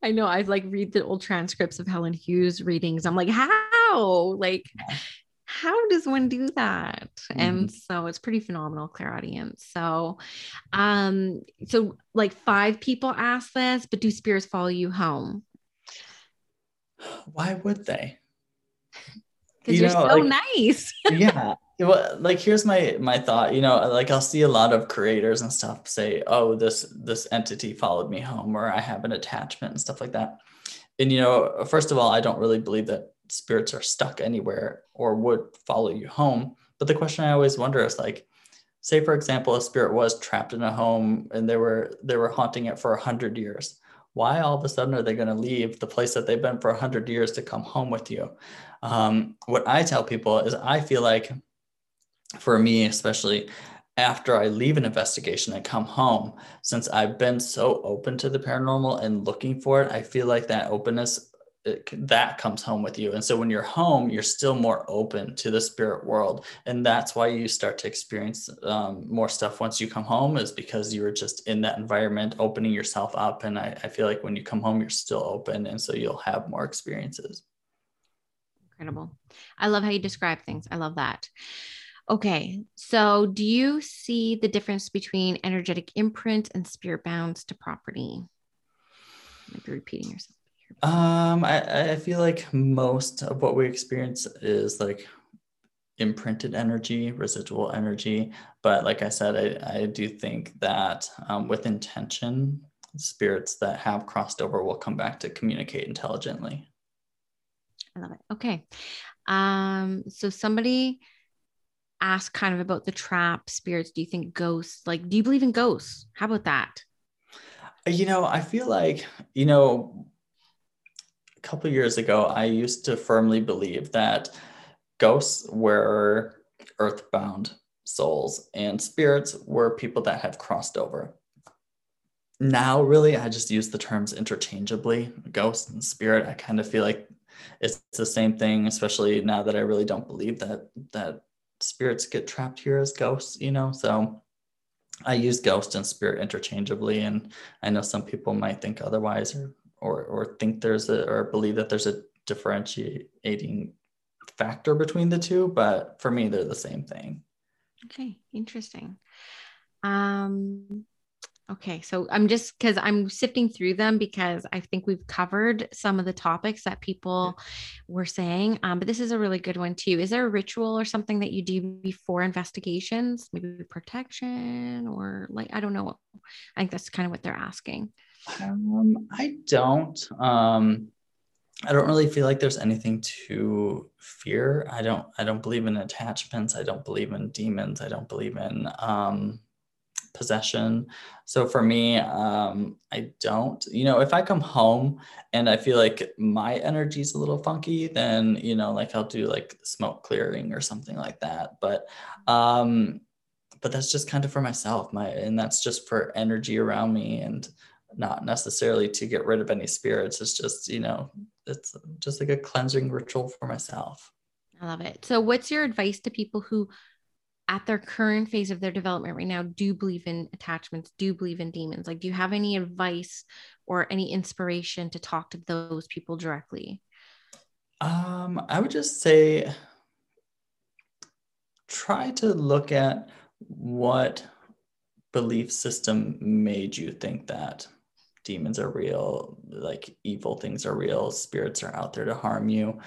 I've like read the old transcripts of Helen Hughes readings. I'm like, how? Like, how does one do that? Mm-hmm. And so it's pretty phenomenal clairaudience. So, like 5 people asked this, but do spirits follow you home? Why would they? Because you're so nice. Yeah. Well, like, here's my thought, like I'll see a lot of creators and stuff say, oh, this entity followed me home, or I have an attachment and stuff like that. And, first of all, I don't really believe that spirits are stuck anywhere or would follow you home. But the question I always wonder is like, say, for example, a spirit was trapped in a home and they were haunting it for 100 years. Why all of a sudden are they going to leave the place that they've been for 100 years to come home with you? What I tell people is I feel like, for me, especially after I leave an investigation and come home, since I've been so open to the paranormal and looking for it, I feel like that openness that comes home with you. And so when you're home, you're still more open to the spirit world. And that's why you start to experience more stuff once you come home, is because you were just in that environment, opening yourself up. And I feel like when you come home, you're still open. And so you'll have more experiences. Incredible. I love how you describe things. I love that. Okay. So do you see the difference between energetic imprint and spirit bounds to property? I might be repeating yourself. I feel like most of what we experience is like imprinted energy, residual energy. But like I said, I do think that with intention, spirits that have crossed over will come back to communicate intelligently. I love it. Okay. So somebody asked kind of about the trap spirits. Do you think ghosts, like, do you believe in ghosts? How about that? I feel like, a couple of years ago, I used to firmly believe that ghosts were earthbound souls and spirits were people that have crossed over. Now, really, I just use the terms interchangeably, ghost and spirit. I kind of feel like it's the same thing, especially now that I really don't believe that spirits get trapped here as ghosts, so I use ghost and spirit interchangeably. And I know some people might think otherwise, or think or believe that there's a differentiating factor between the two, but for me, they're the same thing. Okay. Interesting. Okay. So because I'm sifting through them, because I think we've covered some of the topics that people were saying, but this is a really good one too. Is there a ritual or something that you do before investigations, maybe protection or like, I don't know. I think that's kind of what they're asking. I don't really feel like there's anything to fear. I don't believe in attachments. I don't believe in demons. I don't believe in, possession. So for me, I don't, if I come home and I feel like my energy's a little funky, then, like I'll do like smoke clearing or something like that. But that's just kind of for myself, and that's just for energy around me, and not necessarily to get rid of any spirits. It's just, it's just like a cleansing ritual for myself. I love it. So what's your advice to people who at their current phase of their development right now, do believe in attachments, do believe in demons? Like, do you have any advice or any inspiration to talk to those people directly? I would just say try to look at what belief system made you think that demons are real, like evil things are real, spirits are out there to harm you.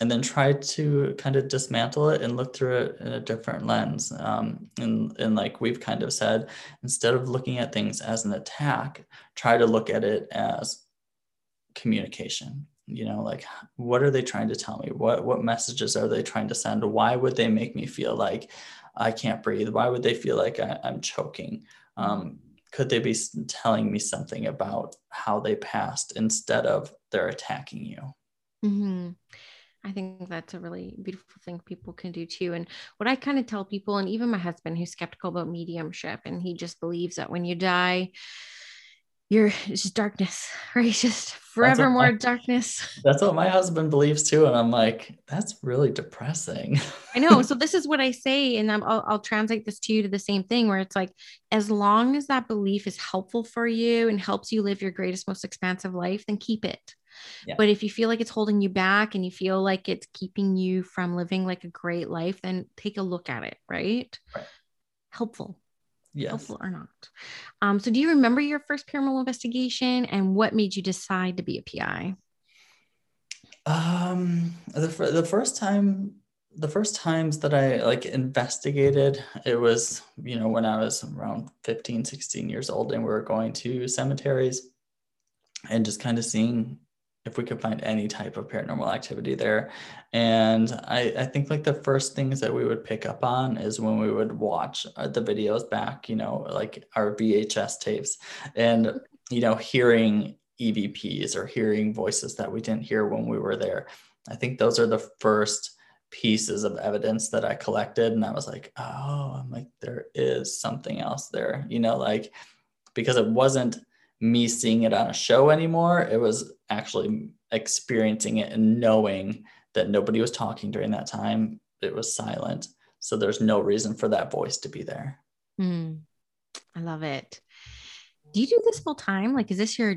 And then try to kind of dismantle it and look through it in a different lens. And like we've kind of said, instead of looking at things as an attack, try to look at it as communication. You know, like, what are they trying to tell me? What messages are they trying to send? Why would they make me feel like I can't breathe? Why would they feel like I'm choking? Could they be telling me something about how they passed instead of they're attacking you? Mm-hmm. I think that's a really beautiful thing people can do too. And what I kind of tell people, and even my husband who's skeptical about mediumship, and he just believes that when you die, it's just darkness, right? It's just forever more darkness. That's what my husband believes too. And I'm like, that's really depressing. I know. So this is what I say. And I'll translate this to you to the same thing where it's like, as long as that belief is helpful for you and helps you live your greatest, most expansive life, then keep it. Yeah. But if you feel like it's holding you back and you feel like it's keeping you from living like a great life, then take a look at it. Right. Helpful. Yes. Helpful or not. So do you remember your first paranormal investigation and what made you decide to be a PI? The first times that I like investigated, it was, you know, when I was around 15, 16 years old, and we were going to cemeteries and just kind of seeing if we could find any type of paranormal activity there. And I think like the first things that we would pick up on is when we would watch the videos back, you know, like our VHS tapes, and, you know, hearing EVPs or hearing voices that we didn't hear when we were there. I think those are the first pieces of evidence that I collected. And I was like, oh, I'm like, there is something else there, you know, like, because it wasn't me seeing it on a show anymore. It was actually experiencing it and knowing that nobody was talking during that time. It was silent. So there's no reason for that voice to be there. Mm. I love it. Do you do this full time? Like, is this your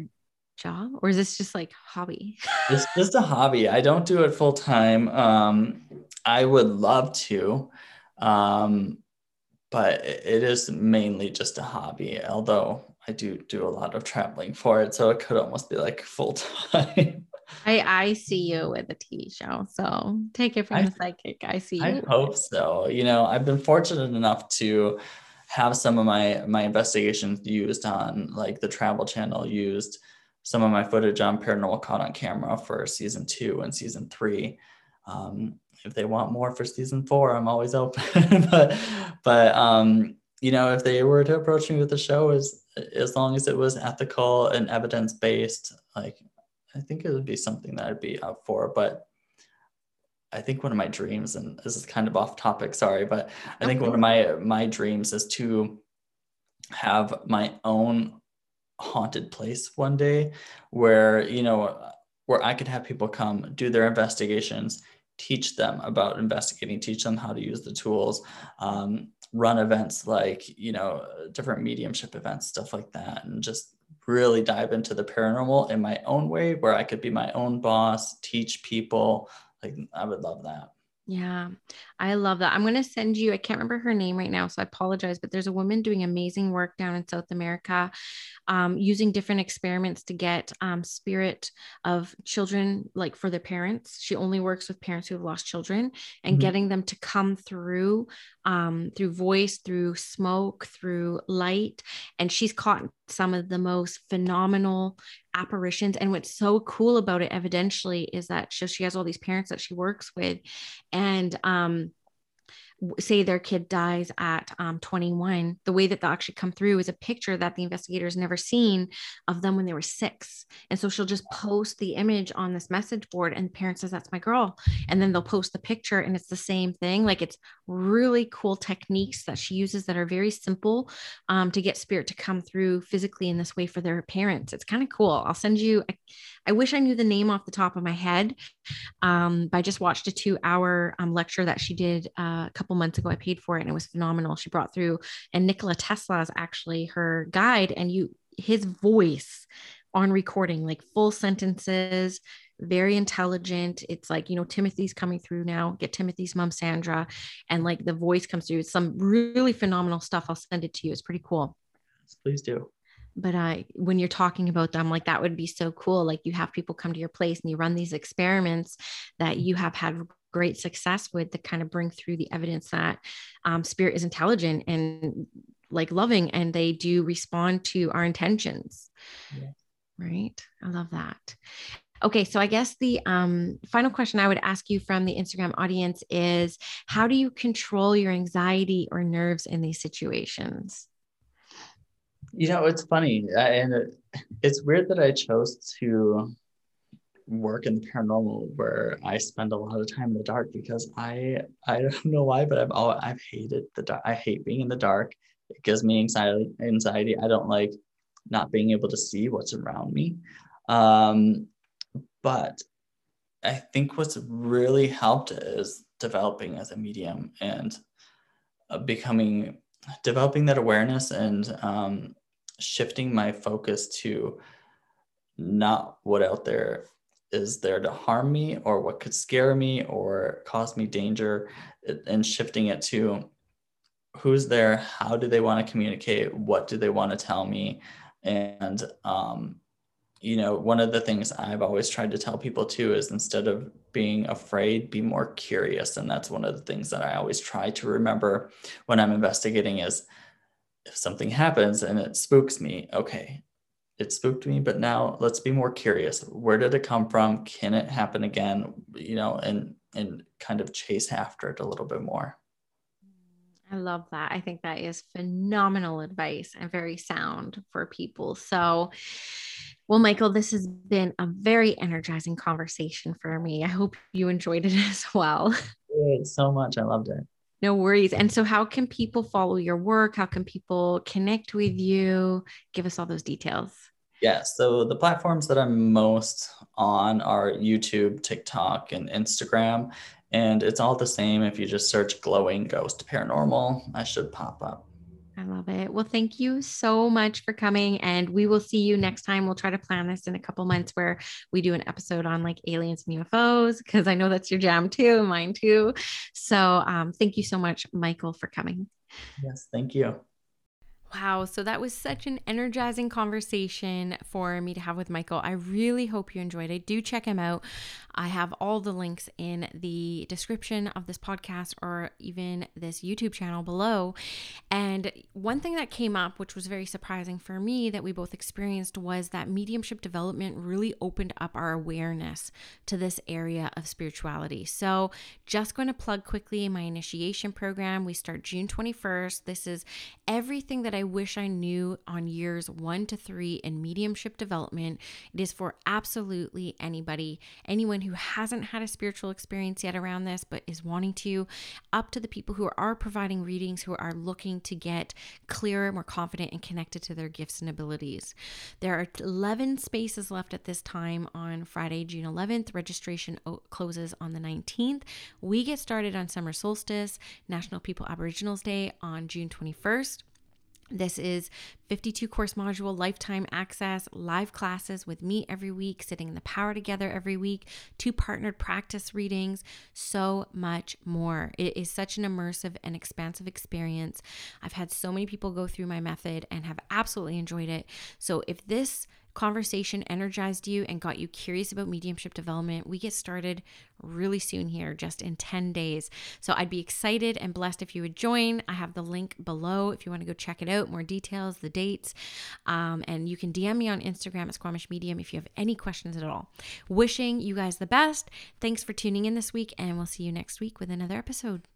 job or is this just like hobby? It's just a hobby. I don't do it full time. I would love to, but it is mainly just a hobby, although I do a lot of traveling for it. So it could almost be like full time. I see you with a TV show. So take it from the psychic. I see you. I hope so. You know, I've been fortunate enough to have some of my investigations used on like the Travel Channel, used some of my footage on Paranormal Caught on Camera for season 2 and season 3. If they want more for season 4, I'm always open. but you know, if they were to approach me with the show, as long as it was ethical and evidence-based, like, I think it would be something that I'd be up for. But I think one of my dreams, and this is kind of off topic, sorry, but I think one of my dreams is to have my own haunted place one day where, you know, where I could have people come do their investigations, teach them about investigating, teach them how to use the tools, run events like, you know, different mediumship events, stuff like that, and just really dive into the paranormal in my own way where I could be my own boss, teach people. Like, I would love that. Yeah, I love that. I'm going to send you, I can't remember her name right now, so I apologize, but there's a woman doing amazing work down in South America, using different experiments to get spirit of children, like for their parents. She only works with parents who have lost children, and getting them to come through, through voice, through smoke, through light. And she's caught some of the most phenomenal apparitions. And what's so cool about it evidentially is that she has all these parents that she works with, and say their kid dies at 21, the way that they'll actually come through is a picture that the investigator's never seen of them when they were 6. And so she'll just post the image on this message board, and the parent says, that's my girl. And then they'll post the picture and it's the same thing. Like, it's really cool techniques that she uses that are very simple to get spirit to come through physically in this way for their parents. It's kind of cool. I'll send you, I wish I knew the name off the top of my head, but I just watched a 2-hour lecture that she did a couple months ago. I paid for it and it was phenomenal. She brought through, and Nikola Tesla is actually her guide, and his voice on recording, like full sentences, very intelligent. It's like, you know, Timothy's coming through now, get Timothy's mom, Sandra. And like the voice comes through. It's some really phenomenal stuff. I'll send it to you. It's pretty cool. Please do. But when you're talking about them, like, that would be so cool. Like, you have people come to your place and you run these experiments that you have had great success with, to kind of bring through the evidence that spirit is intelligent and like loving, and they do respond to our intentions. Yes. Right. I love that. Okay. So I guess the final question I would ask you from the Instagram audience is, how do you control your anxiety or nerves in these situations? You know, it's funny, and it's weird that I chose to work in the paranormal, where I spend a lot of time in the dark, because I don't know why, but I've hated the dark. I hate being in the dark. It gives me anxiety. I don't like not being able to see what's around me. But I think what's really helped is developing as a medium and developing that awareness and shifting my focus to not what out there is there to harm me or what could scare me or cause me danger, and shifting it to who's there, how do they want to communicate, what do they want to tell me. And you know, one of the things I've always tried to tell people too is, instead of being afraid, be more curious. And that's one of the things that I always try to remember when I'm investigating is, if something happens and it spooks me, okay, it spooked me, but now let's be more curious. Where did it come from? Can it happen again? You know, and kind of chase after it a little bit more. I love that. I think that is phenomenal advice and very sound for people. So, well, Michael, this has been a very energizing conversation for me. I hope you enjoyed it as well. Thanks so much. I loved it. No worries. And so how can people follow your work? How can people connect with you? Give us all those details. Yeah. So the platforms that I'm most on are YouTube, TikTok, and Instagram. And it's all the same. If you just search Glowing Ghost Paranormal, I should pop up. I love it. Well, thank you so much for coming, and we will see you next time. We'll try to plan this in a couple months where we do an episode on like aliens and UFOs, because I know that's your jam too, mine too. So thank you so much, Michael, for coming. Yes, thank you. Wow. So that was such an energizing conversation for me to have with Michael. I really hope you enjoyed it. Do check him out. I have all the links in the description of this podcast or even this YouTube channel below. And one thing that came up, which was very surprising for me that we both experienced, was that mediumship development really opened up our awareness to this area of spirituality. So just going to plug quickly my initiation program. We start June 21st. This is everything that I wish I knew on years 1 to 3 in mediumship development. It is for absolutely anybody, anyone who hasn't had a spiritual experience yet around this, but is wanting to, up to the people who are providing readings, who are looking to get clearer, more confident, and connected to their gifts and abilities. There are 11 spaces left at this time on Friday, June 11th. Registration closes on the 19th. We get started on summer solstice, National People Aboriginals Day on June 21st. This is 52 course module, lifetime access, live classes with me every week, sitting in the power together every week, 2 partnered practice readings, so much more. It is such an immersive and expansive experience. I've had so many people go through my method and have absolutely enjoyed it. So if this conversation energized you and got you curious about mediumship development, we get started really soon here, just in 10 days. So I'd be excited and blessed if you would join. I have the link below if you want to go check it out, more details, the dates, and you can DM me on Instagram at Squamish Medium if you have any questions at all. Wishing you guys the best. Thanks for tuning in this week, and we'll see you next week with another episode.